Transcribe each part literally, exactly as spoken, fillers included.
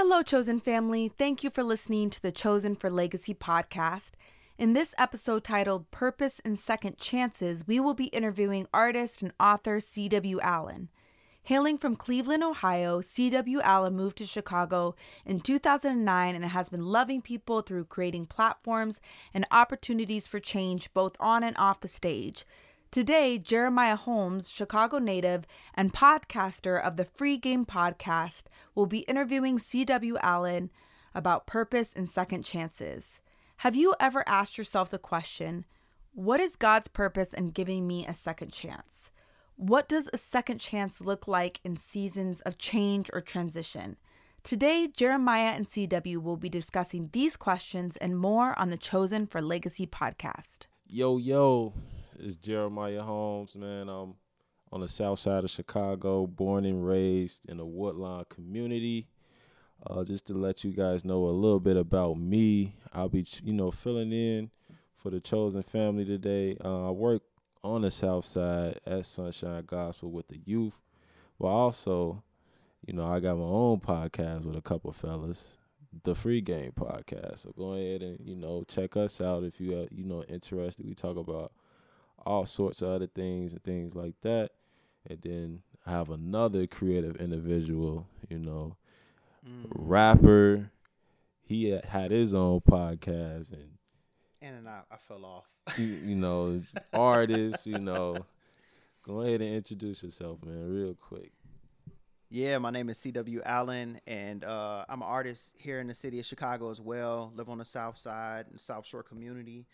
Hello, Chosen Family. Thank you for listening to the Chosen for Legacy podcast. In this episode titled Purpose and Second Chances, we will be interviewing artist and author C W. Allen. Hailing from Cleveland, Ohio, C W. Allen moved to Chicago in two thousand nine and has been loving people through creating platforms and opportunities for change both on and off the stage. Today, Jeremiah Holmes, Chicago native and podcaster of the Free Game Podcast, will be interviewing C W. Allen about purpose and second chances. Have you ever asked yourself the question, what is God's purpose in giving me a second chance? What does a second chance look like in seasons of change or transition? Today, Jeremiah and C W will be discussing these questions and more on the Chosen for Legacy podcast. Yo, yo. It's Jeremiah Holmes, man. I'm on the south side of Chicago, born and raised in the Woodlawn community. Uh, just to let you guys know a little bit about me, I'll be, you know, filling in for the Chosen Family today. Uh, I work on the south side at Sunshine Gospel with the youth, but also, you know, I got my own podcast with a couple fellas, the Free Game Podcast. So go ahead and, you know, check us out if you are, you know, interested. We talk about all sorts of other things and things like that. And then I have another creative individual, you know, mm. rapper. He had his own podcast. And in and out, I fell off. You, you know, artists, you know. Go ahead and introduce yourself, man, real quick. Yeah, my name is C W. Allen, and uh, I'm an artist here in the city of Chicago as well. Live on the south side, in the South Shore community.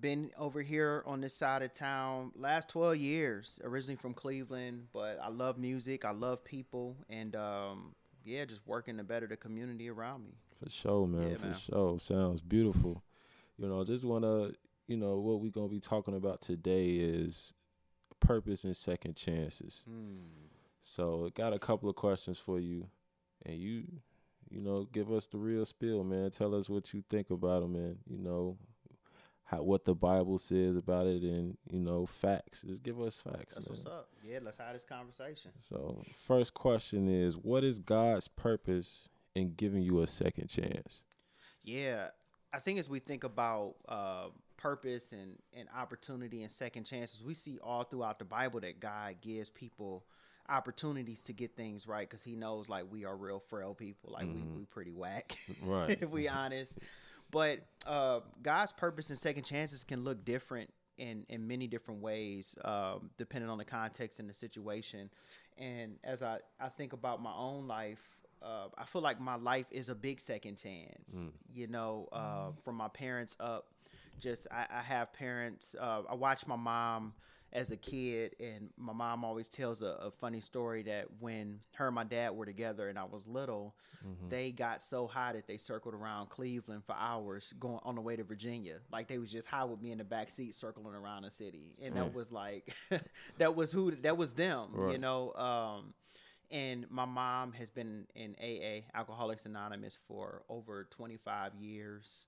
Been over here on this side of town last twelve years, originally from Cleveland, but I love music, I love people, and um, yeah, just working to better the community around me. For sure, man, yeah, for man. sure. Sounds beautiful. You know, just want to, you know, what we're going to be talking about today is purpose and second chances. Mm. So, got a couple of questions for you, and you, you know, give us the real spiel, man. Tell us what you think about them, and, you know, how, what the Bible says about it, and, you know, facts. Just give us facts. That's man. What's up. Yeah, let's have this conversation. So first question is, what is God's purpose in giving you a second chance? Yeah, I think as we think about uh, purpose and, and opportunity and second chances, we see all throughout the Bible that God gives people opportunities to get things right because he knows, like, we are real frail people. Like, mm-hmm. we, we pretty whack, right? If we honest. But uh, God's purpose and second chances can look different in, in many different ways, um, depending on the context and the situation. And as I, I think about my own life, uh, I feel like my life is a big second chance, mm. you know, uh, mm. from my parents up. Just I, I have parents. Uh, I watched my mom as a kid, and my mom always tells a, a funny story that when her and my dad were together and I was little, mm-hmm. they got so high that they circled around Cleveland for hours going on the way to Virginia. Like, they was just high with me in the backseat circling around the city. And right. that was like, that was who, that was them, right. you know? Um, and my mom has been in A A, Alcoholics Anonymous, for over twenty-five years.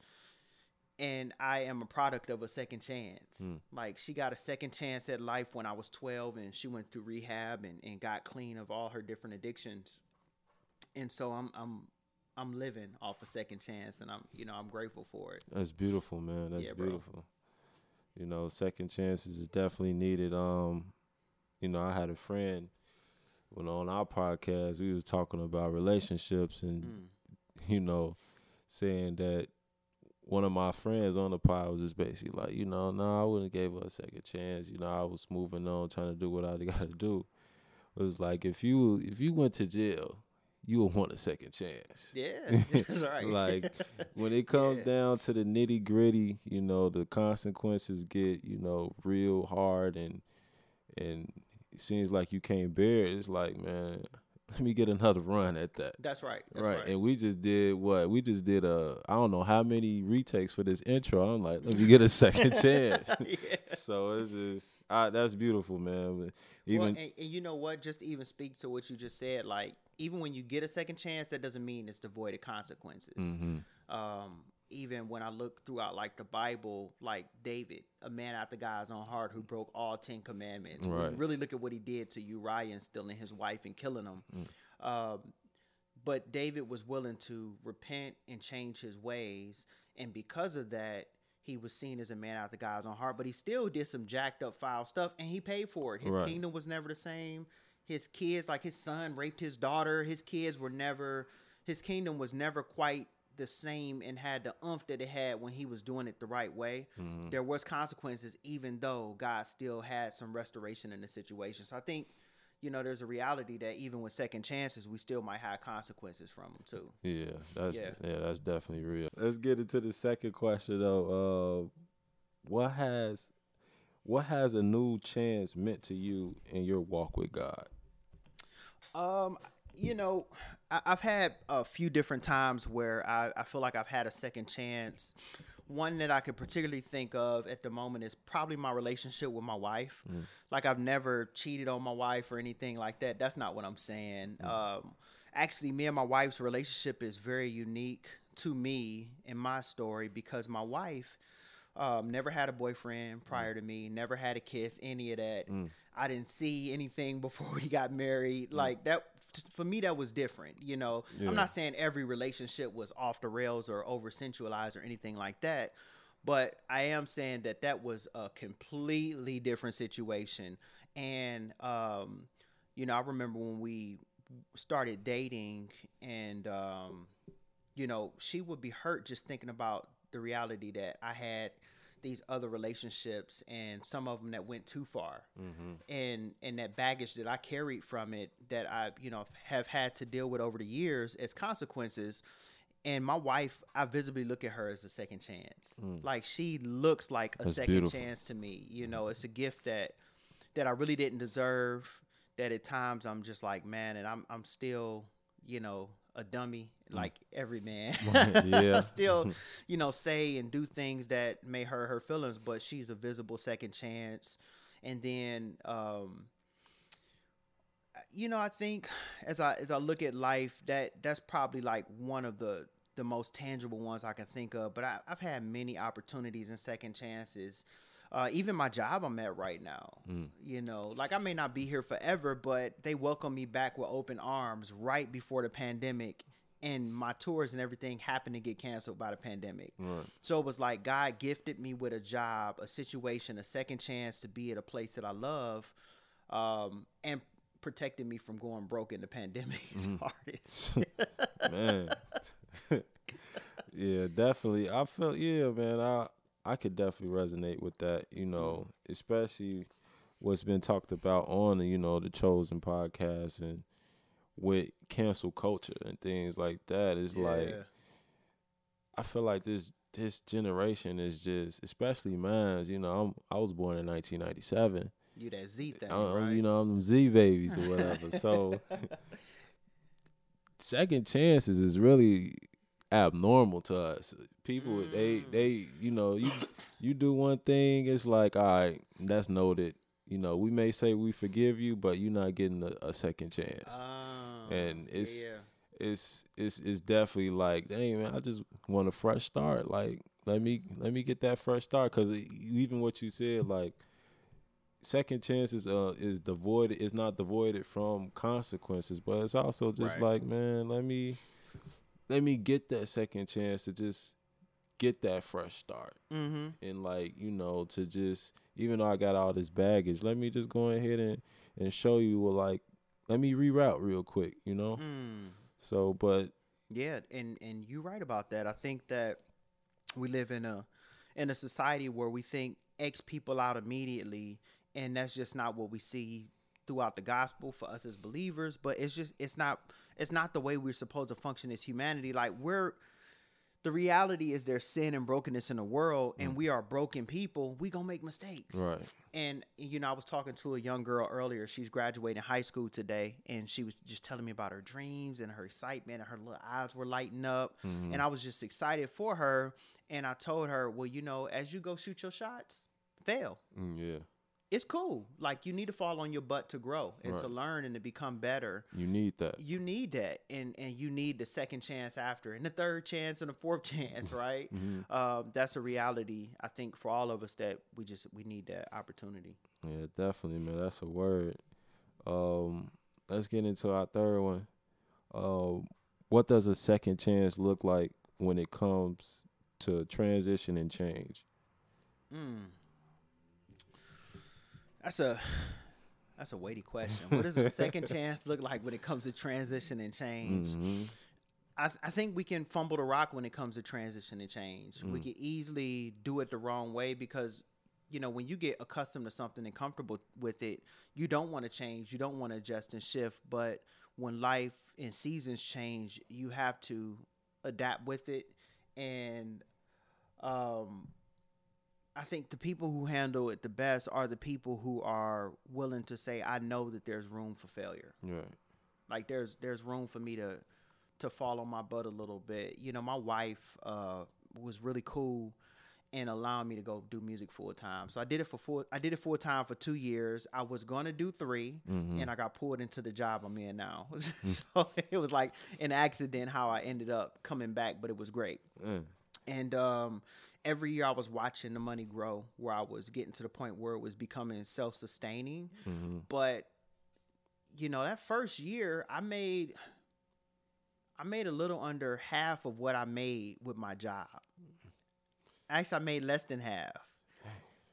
And I am a product of a second chance. Mm. Like, she got a second chance at life when I was twelve, and she went through rehab and, and got clean of all her different addictions. And so I'm I'm I'm living off a second chance, and I'm you know I'm grateful for it. That's beautiful, man. That's yeah, beautiful. You know, second chances is definitely needed. Um, you know, I had a friend when on our podcast we was talking about relationships, and mm. you know, saying that. One of my friends on the pod was just basically like, you know, no, nah, I wouldn't have gave her a second chance. You know, I was moving on, trying to do what I got to do. It was like, if you if you went to jail, you would want a second chance. Yeah, that's right. Like, when it comes yeah. down to the nitty gritty, you know, the consequences get, you know, real hard, and and it seems like you can't bear it. It's like, man, let me get another run at that. That's right. That's right. right. And we just did what? We just did a, I don't know how many retakes for this intro. I'm like, let me get a second chance. yeah. So it's just, I, that's beautiful, man. But even, well, and, and you know what? Just to even speak to what you just said, like, even when you get a second chance, that doesn't mean it's devoid of consequences. Mm-hmm. Um, even when I look throughout, like, the Bible, like David, a man after God's own heart, who broke all Ten Commandments. Right. Really look at what he did to Uriah and stealing his wife and killing him. Mm. Um, But David was willing to repent and change his ways. And because of that, he was seen as a man after God's own heart. But he still did some jacked up foul stuff, and he paid for it. His right. kingdom was never the same. His kids, like his son raped his daughter. His kids were never, his kingdom was never quite the same and had the oomph that it had when he was doing it the right way. Mm-hmm. There was consequences, even though God still had some restoration in the situation. So I think, you know, there's a reality that even with second chances, we still might have consequences from them too. Yeah, that's yeah, yeah that's definitely real. Let's get into the second question though. Uh, what has what has a new chance meant to you in your walk with God? Um, you know, I, I've had a few different times where I, I feel like I've had a second chance. One that I could particularly think of at the moment is probably my relationship with my wife. Mm. Like, I've never cheated on my wife or anything like that. That's not what I'm saying. Mm. Um, actually, me and my wife's relationship is very unique to me in my story because my wife um, never had a boyfriend prior mm. to me, never had a kiss, any of that. Mm. I didn't see anything before we got married. Mm. Like, that for me, that was different. You know, yeah. I'm not saying every relationship was off the rails or over sensualized or anything like that, but I am saying that that was a completely different situation. And, um, you know, I remember when we started dating and, um, you know, she would be hurt just thinking about the reality that I had these other relationships and some of them that went too far mm-hmm. and, and that baggage that I carried from it that I, you know, have had to deal with over the years as consequences. And my wife, I visibly look at her as a second chance. Mm. Like, she looks like a That's second beautiful. Chance to me. You know, it's a gift that, that I really didn't deserve, that at times I'm just like, man, and I'm, I'm still, you know, a dummy like every man yeah. still, you know, say and do things that may hurt her feelings, but she's a visible second chance. And then, um, you know, I think as I, as I look at life, that that's probably like one of the, the most tangible ones I can think of, but I, I've had many opportunities and second chances. Uh, even my job I'm at right now, mm. you know, like I may not be here forever, but they welcomed me back with open arms right before the pandemic, and my tours and everything happened to get canceled by the pandemic. Right. So it was like God gifted me with a job, a situation, a second chance to be at a place that I love, um, and protected me from going broke in the pandemic. Mm. It's hard. Man. Yeah, definitely. I felt, yeah, man, I, I could definitely resonate with that, you know, especially what's been talked about on, you know, the Chosen podcast and with cancel culture and things like that. It's yeah. like, I feel like this this generation is just, especially mine, you know, I'm, I was born in nineteen ninety-seven. You that Z thing, I'm, right? You know, I'm them Z babies or whatever. So second chances is really abnormal to us. People, mm. they, they, you know, you you do one thing, it's like, all right, that's noted. You know, we may say we forgive you, but you're not getting a, a second chance. Oh, and it's, yeah. it's it's it's definitely like, dang, man, I just want a fresh start. Like, let me let me get that fresh start, because even what you said, like, second chances uh, is devoid. It's not devoided from consequences, but it's also just right. like, man, let me. Let me get that second chance to just get that fresh start. Mm-hmm. And, like, you know, to just, even though I got all this baggage, let me just go ahead and, and show you, well, like, let me reroute real quick, you know? Mm. So, but. Yeah, and, and you're right about that. I think that we live in a in a society where we think X people out immediately, and that's just not what we see throughout the gospel for us as believers, but it's just, it's not, it's not the way we're supposed to function as humanity. Like, we're, the reality is there's sin and brokenness in the world, and mm. we are broken people. We gonna make mistakes. Right. And, you know, I was talking to a young girl earlier. She's graduating high school today, and she was just telling me about her dreams and her excitement, and her little eyes were lighting up. Mm-hmm. And I was just excited for her. And I told her, well, you know, as you go shoot your shots, fail. Mm, yeah. It's cool. Like, you need to fall on your butt to grow and right. to learn and to become better. You need that. You need that. And and you need the second chance after, and the third chance, and the fourth chance, right? Mm-hmm. Um, that's a reality, I think, for all of us, that we just, we need that opportunity. Yeah, definitely, man. That's a word. Um, let's get into our third one. Um, what does a second chance look like when it comes to transition and change? Mm. That's a that's a weighty question. What does a second chance look like when it comes to transition and change? Mm-hmm. I, th- I think we can fumble the rock when it comes to transition and change. Mm. We can easily do it the wrong way because, you know, when you get accustomed to something and comfortable with it, you don't want to change. You don't want to adjust and shift. But when life and seasons change, you have to adapt with it. And um, I think the people who handle it the best are the people who are willing to say, I know that there's room for failure. Right. Like there's there's room for me to to fall on my butt a little bit. You know, my wife uh, was really cool and allowing me to go do music full time. So I did it for full, I did it full time for two years. I was going to do three, mm-hmm. and I got pulled into the job I'm in now. So it was like an accident how I ended up coming back, but it was great. Mm. And um, every year I was watching the money grow where I was getting to the point where it was becoming self-sustaining. Mm-hmm. But, you know, that first year I made... I made a little under half of what I made with my job. Actually, I made less than half.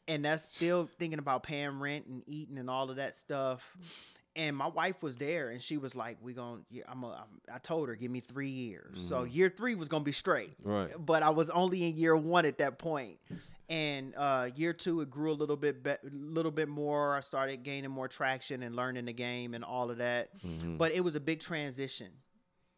And that's still thinking about paying rent and eating and all of that stuff. And my wife was there and she was like, we gonna, I'm a, I told her, give me three years. Mm-hmm. So year three was going to be straight. Right. But I was only in year one at that point. And uh, year two, it grew a little bit, be- little bit more. I started gaining more traction and learning the game and all of that. Mm-hmm. But it was a big transition.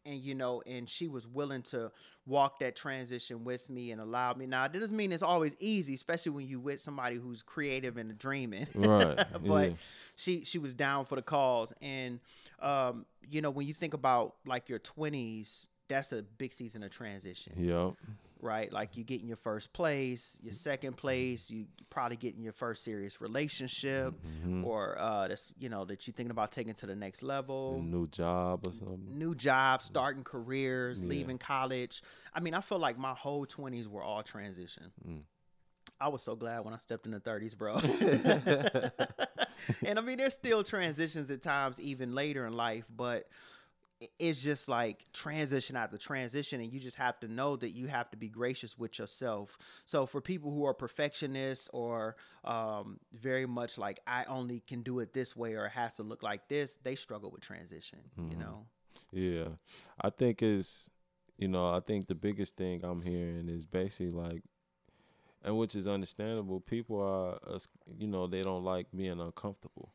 And, you know, and she was willing to walk that transition with me and allow me. Now, that doesn't mean it's always easy, especially when you with somebody who's creative and dreaming. Right. But yeah. she she was down for the cause. And, um, you know, when you think about like your twenties, that's a big season of transition. Yep. Right. Like you get in your first place, your second place, you probably get in your first serious relationship, mm-hmm. or uh, that's, you know, that you're thinking about taking to the next level. A new job or something. New job, starting careers, yeah. leaving college. I mean, I feel like my whole twenties were all transition. Mm. I was so glad when I stepped in the thirties, bro. And I mean, there's still transitions at times, even later in life, but it's just like transition after transition, and you just have to know that you have to be gracious with yourself. So for people who are perfectionists or um, very much like I only can do it this way or it has to look like this, they struggle with transition, mm-hmm. you know? Yeah. I think is, you know, I think the biggest thing I'm hearing is basically like, and which is understandable, people are, you know, they don't like being uncomfortable.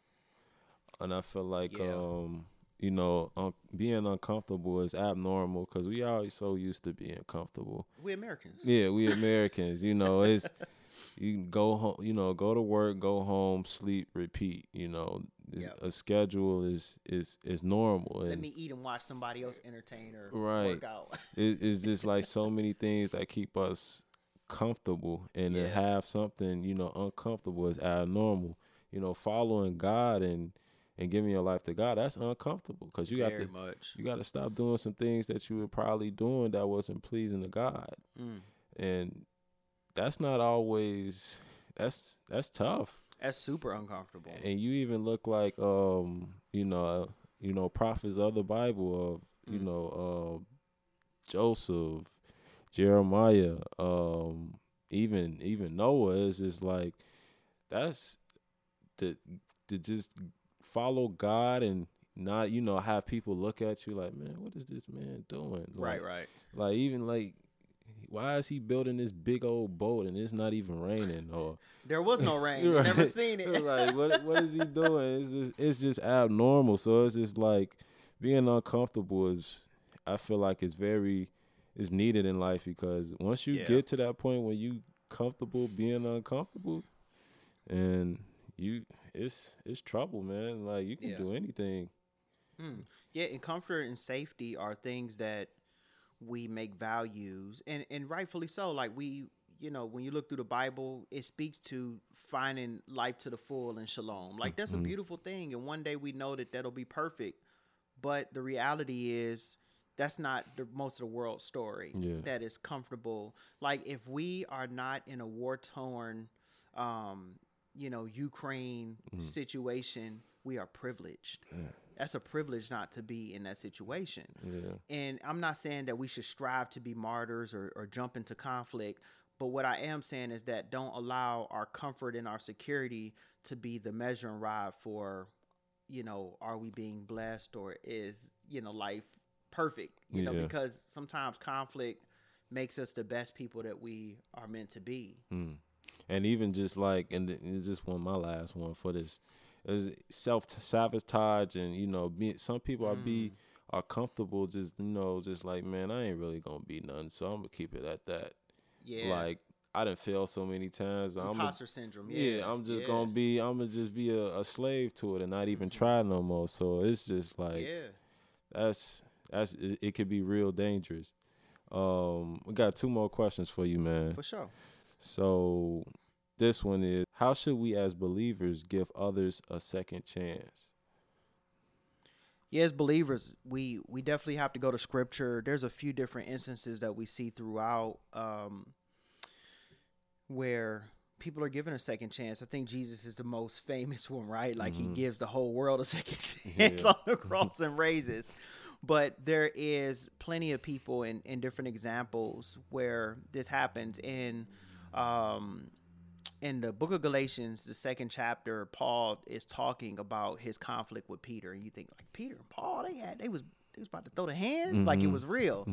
And I feel like, yeah. um, You know, um, being uncomfortable is abnormal because we are so used to being comfortable. We Americans. Yeah, we Americans. You know, it's you can go home. You know, go to work, go home, sleep, repeat. You know, yep. a schedule is is is normal. Let and, me eat and watch somebody else entertain or right. work out. it, it's just like so many things that keep us comfortable, and yeah. to have something you know uncomfortable is abnormal. You know, following God and. And giving your life to God, that's uncomfortable because you got Very to much. you got to stop doing some things that you were probably doing that wasn't pleasing to God, mm. and that's not always that's that's tough. That's super uncomfortable. And you even look like um you know you know prophets of the Bible of you mm. know uh, Joseph, Jeremiah, um even even Noah is just like that's to to just. Follow God and not, you know, have people look at you like, man, what is this man doing? Like, right, right. Like, even like, why is he building this big old boat and it's not even raining? Or there was no rain. Right. Never seen it. Like, what what is he doing? It's just, it's just abnormal. So it's just like being uncomfortable is, I feel like it's very, it's needed in life because once you yeah. get to that point where you comfortable being uncomfortable and you... It's it's trouble, man. Like, you can yeah. do anything. Mm. Yeah, and comfort and safety are things that we make values, and, and rightfully so. Like, we, you know, when you look through the Bible, it speaks to finding life to the full and shalom. Like, that's mm-hmm. a beautiful thing, and one day we know that that'll be perfect. But the reality is that's not the most of the world's story yeah. that is comfortable. Like, if we are not in a war-torn um you know, Ukraine mm-hmm. situation, we are privileged. Yeah. That's a privilege not to be in that situation. Yeah. And I'm not saying that we should strive to be martyrs or, or jump into conflict. But what I am saying is that don't allow our comfort and our security to be the measuring rod for, you know, are we being blessed or is, you know, life perfect? You yeah. know, because sometimes conflict makes us the best people that we are meant to be. Mm. And even just like, and this one, my last one for this, is self sabotage, and you know, being, some people mm. are be are comfortable just you know just like, man, I ain't really gonna be nothing, so I'm gonna keep it at that. Yeah, like I done failed so many times. Imposter I'm a, syndrome. Yeah, yeah I'm just yeah. gonna be. I'm gonna just be a, a slave to it and not even mm-hmm. try no more. So it's just like, yeah, that's that's it, it could be real dangerous. Um, we got two more questions for you, man. For sure. So. This one is, how should we as believers give others a second chance? Yeah, as believers, we, we definitely have to go to scripture. There's a few different instances that we see throughout um, where people are given a second chance. I think Jesus is the most famous one, right? Like mm-hmm. he gives the whole world a second chance yeah. on the cross and raises. But there is plenty of people in, in different examples where this happens. And, um, in the book of Galatians, the second chapter, Paul is talking about his conflict with Peter. And you think, like, Peter and Paul, they had they was they was about to throw the hands, mm-hmm. like it was real.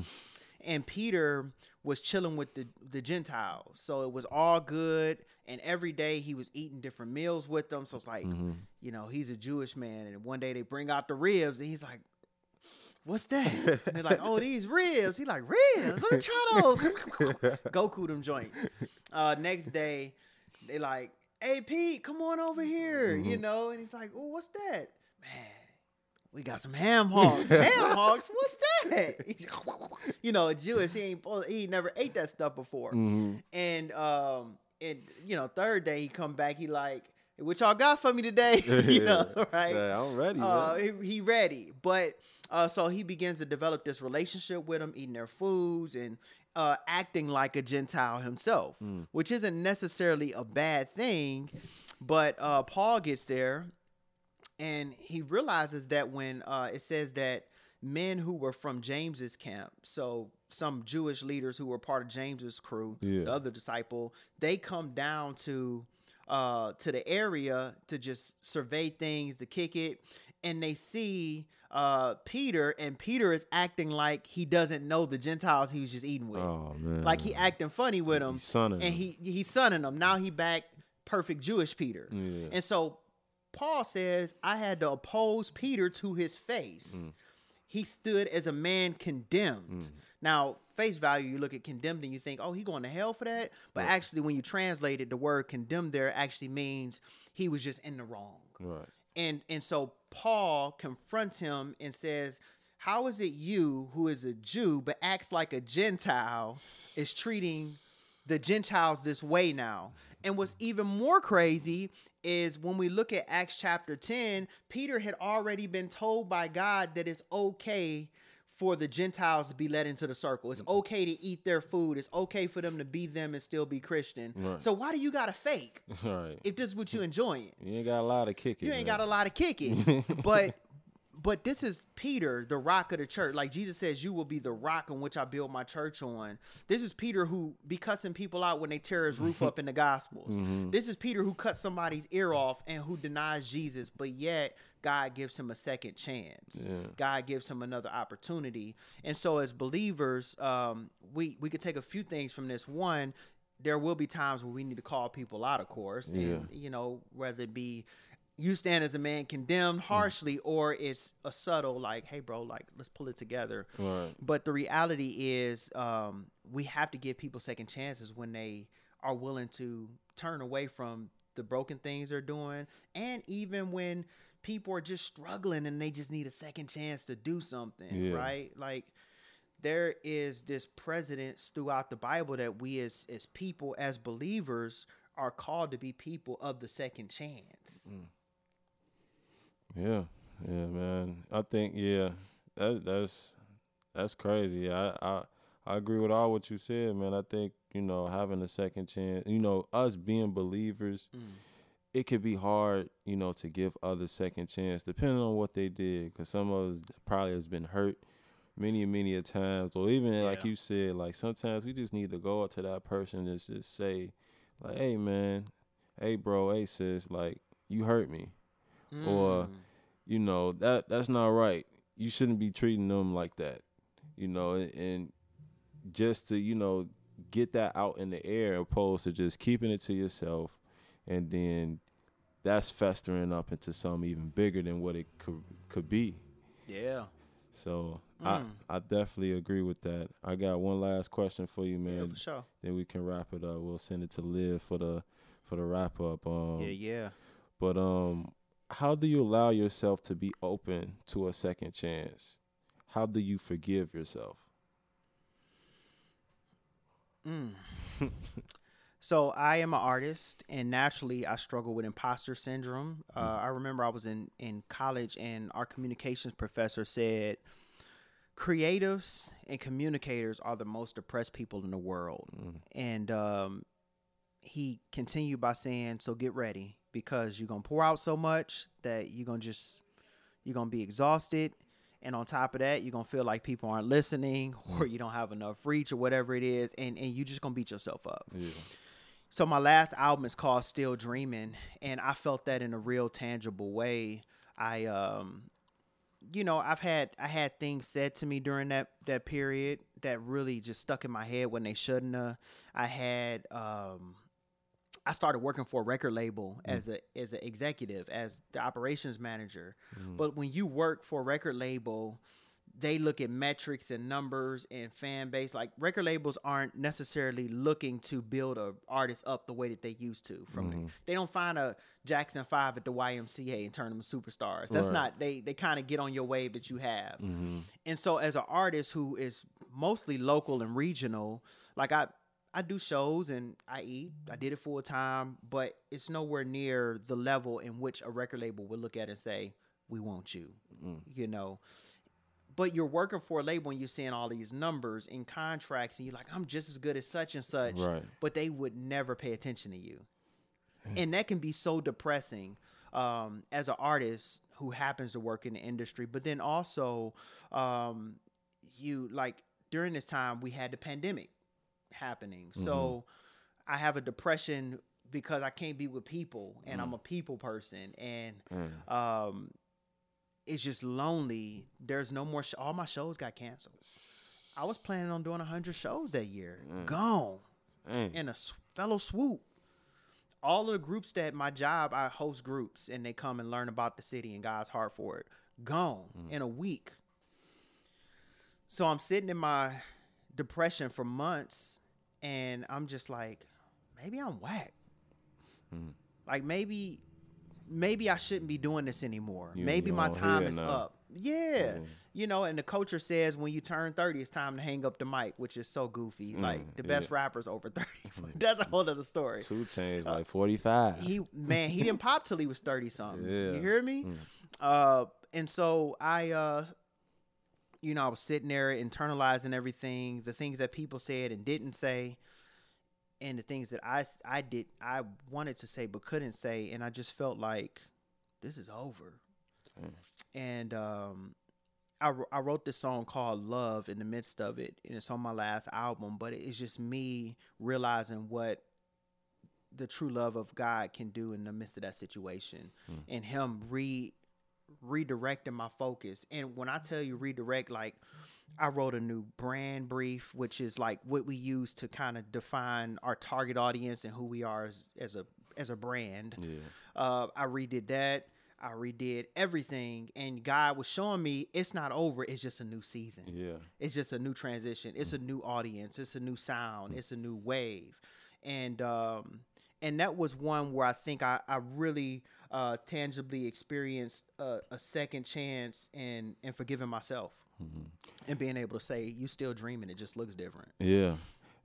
And Peter was chilling with the, the Gentiles. So it was all good. And every day he was eating different meals with them. So it's like, mm-hmm. you know, he's a Jewish man. And one day they bring out the ribs and he's like, what's that? And they're like, oh, these ribs. He's like, ribs? Let me try those. Goku them joints. Uh, next day, they like, hey, Pete, come on over here, mm-hmm. you know? And he's like, oh, what's that? Man, we got some ham hocks. Ham hocks? What's that? You know, a Jewish, he ain't he never ate that stuff before. Mm-hmm. And, um, and you know, third day he come back, he like, hey, what y'all got for me today? You know, right? Yeah, I'm ready. Uh, he, he ready. But uh, so he begins to develop this relationship with them, eating their foods and Uh, acting like a Gentile himself, mm. which isn't necessarily a bad thing. But uh, Paul gets there and he realizes that when uh, it says that men who were from James's camp, so some Jewish leaders who were part of James's crew, yeah. the other disciple, they come down to uh, to the area to just survey things, to kick it. And they see uh, Peter, and Peter is acting like he doesn't know the Gentiles he was just eating with. Oh, man. Like he acting funny with them, and him. he he's sunning them. Now he back perfect Jewish Peter. Yeah. And so Paul says, I had to oppose Peter to his face. Mm. He stood as a man condemned. Mm. Now, face value, you look at condemned and you think, oh, he going to hell for that? But right. actually, when you translate it, the word condemned there actually means he was just in the wrong. Right. And and so Paul confronts him and says, how is it you who is a Jew but acts like a Gentile is treating the Gentiles this way now? And what's even more crazy is when we look at Acts chapter ten, Peter had already been told by God that it's okay for the Gentiles to be let into the circle. It's okay to eat their food. It's okay for them to be them and still be Christian. Right. So why do you got to fake right. if this is what you enjoying? You ain't got a lot of kicking. You ain't man. got a lot of kicking. But but this is Peter, the rock of the church. Like Jesus says, you will be the rock on which I build my church on. This is Peter who be cussing people out when they tear his roof up in the Gospels. Mm-hmm. This is Peter who cuts somebody's ear off and who denies Jesus, but yet God gives him a second chance. Yeah. God gives him another opportunity. And so as believers, um, we, we could take a few things from this. One, there will be times where we need to call people out, of course, yeah. and, you know, whether it be, you stand as a man condemned harshly, mm. or it's a subtle, like, hey, bro, like, let's pull it together. Right. But the reality is um, we have to give people second chances when they are willing to turn away from the broken things they're doing. And even when people are just struggling and they just need a second chance to do something, yeah. right? Like, there is this precedence throughout the Bible that we as, as people, as believers, are called to be people of the second chance. Mm. Yeah, yeah, man. I think, yeah, that, that's that's crazy. I, I I agree with all what you said, man. I think, you know, having a second chance, you know, us being believers, mm. it could be hard, you know, to give others second chance, depending on what they did, because some of us probably has been hurt many, many a times, or even yeah. like you said, like sometimes we just need to go up to that person and just say, like, hey, man, hey, bro, hey, sis, like, you hurt me, mm. or, you know, that that's not right. You shouldn't be treating them like that, you know, and, and just to, you know, get that out in the air, opposed to just keeping it to yourself, and then that's festering up into something even bigger than what it could could be. Yeah. So mm. I, I definitely agree with that. I got one last question for you, man. Yeah, for sure. Then we can wrap it up. We'll send it to Liv for the for the wrap up. Um, yeah, yeah. But um, how do you allow yourself to be open to a second chance? How do you forgive yourself? Mm. So I am an artist, and naturally I struggle with imposter syndrome. Uh, mm. I remember I was in, in college, and our communications professor said, creatives and communicators are the most depressed people in the world. Mm. And um, he continued by saying, so get ready, because you're going to pour out so much that you're going to just, you're going to be exhausted. And on top of that, you're going to feel like people aren't listening, or you don't have enough reach, or whatever it is. And, and you're just going to beat yourself up. Yeah. So my last album is called Still Dreaming. And I felt that in a real tangible way. I, um, you know, I've had, I had things said to me during that, that period that really just stuck in my head when they shouldn't have. I had, um, I started working for a record label mm. as a as an executive, as the operations manager. Mm. But when you work for a record label, they look at metrics and numbers and fan base. Like, record labels aren't necessarily looking to build an artist up the way that they used to. From mm. the, they don't find a Jackson five at the Y M C A and turn them to superstars. That's right. not they. They kind of get on your wave that you have. Mm-hmm. And so, as an artist who is mostly local and regional, like I. I do shows and I eat. I did it full time, but it's nowhere near the level in which a record label would look at and say, we want you, mm. you know. But you're working for a label and you're seeing all these numbers in contracts, and you're like, I'm just as good as such and such, right. but they would never pay attention to you. And that can be so depressing um, as an artist who happens to work in the industry. But then also, um, you like during this time, we had the pandemic happening. Mm-hmm. So I have a depression because I can't be with people, and mm. I'm a people person, and mm. um it's just lonely. There's no more sh- all my shows got canceled. I was planning on doing one hundred shows that year. Mm. Gone mm. in a s- fellow swoop. All of the groups that my job, I host groups, and they come and learn about the city and God's heart for it. Gone mm. in a week. So I'm sitting in my depression for months, and I'm just like, maybe I'm whack. Mm. Like maybe, maybe I shouldn't be doing this anymore. You, maybe my time is now. up. Yeah, mm. you know. And the culture says when you turn thirty, it's time to hang up the mic, which is so goofy. Mm, like the yeah. best rappers over thirty. That's a whole other story. Two Chainz uh, like forty-five. He man, he didn't pop till he was thirty something. Yeah. You hear me? Mm. Uh, and so I. Uh, You know, I was sitting there internalizing everything, the things that people said and didn't say, and the things that I, I did, I wanted to say but couldn't say, and I just felt like this is over. Mm. And um, I, I wrote this song called Love in the midst of it, and it's on my last album, but it's just me realizing what the true love of God can do in the midst of that situation, mm. and Him re- redirecting my focus. And when I tell you redirect, like I wrote a new brand brief, which is like what we use to kind of define our target audience and who we are as, as a as a brand. Yeah. Uh, I redid that. I redid everything, and God was showing me it's not over. It's just a new season. Yeah. It's just a new transition. It's mm. a new audience. It's a new sound. Mm. It's a new wave. And um, and that was one where I think I I really. Uh, tangibly experienced uh, a second chance and and forgiving myself, mm-hmm. and being able to say you still dreaming, it just looks different. Yeah,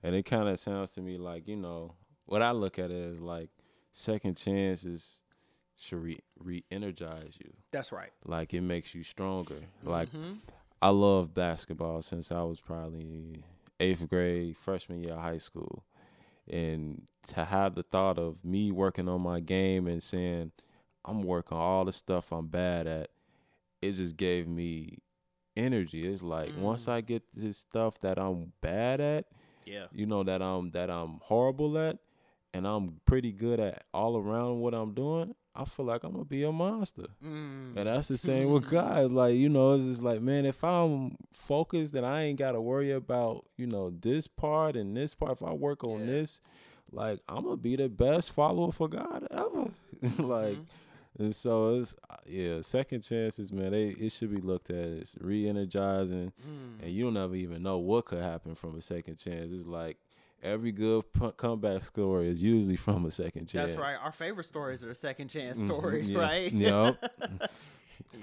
and it kind of sounds to me like, you know, what I look at it is like second chances should re- re-energize you. That's right. Like it makes you stronger. Mm-hmm. Like I love basketball since I was probably eighth grade, freshman year of high school, And to have the thought of me working on my game and saying I'm working all the stuff I'm bad at, it just gave me energy. It's like mm. once I get this stuff that I'm bad at, yeah, you know, that I'm that I'm horrible at, and I'm pretty good at all around what I'm doing, I feel like I'm gonna be a monster. Mm. And that's the same with God. Like, you know, it's just like, man, if I'm focused, then I ain't gotta worry about, you know, this part and this part. If I work on yeah. this, like, I'm gonna be the best follower for God ever. Like, mm-hmm. and so it's yeah, second chances, man. They it should be looked at. It's re-energizing, mm. and you don't ever even know what could happen from a second chance. It's like, every good p- comeback story is usually from a second chance. That's right. Our favorite stories are the second chance mm-hmm, stories, yeah. right? Yep.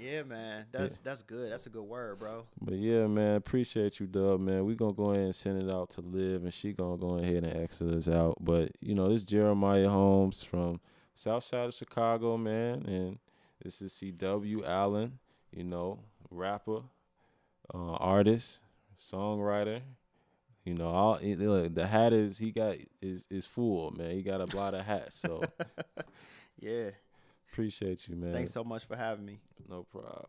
yeah, man. That's yeah. that's good. That's a good word, bro. But yeah, man. Appreciate you, Dub, man. We're going to go ahead and send it out to Liv, and she going to go ahead and exit us out. But, you know, this is Jeremiah Holmes from South Side of Chicago, man. And this is C W. Allen, you know, rapper, uh, artist, songwriter. You know, all look, the hat is he got is is full, man. He got a lot of hats, so yeah. Appreciate you, man. Thanks so much for having me. No problem.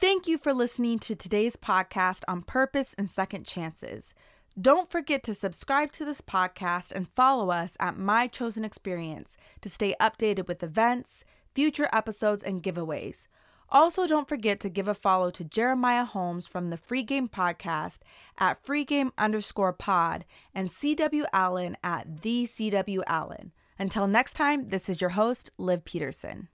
Thank you for listening to today's podcast on purpose and second chances. Don't forget to subscribe to this podcast and follow us at My Chosen Experience to stay updated with events, future episodes, and giveaways. Also, don't forget to give a follow to Jeremiah Holmes from the Free Game Podcast at freegame underscore pod and C W Allen at the C W Allen. Until next time, this is your host, Liv Peterson.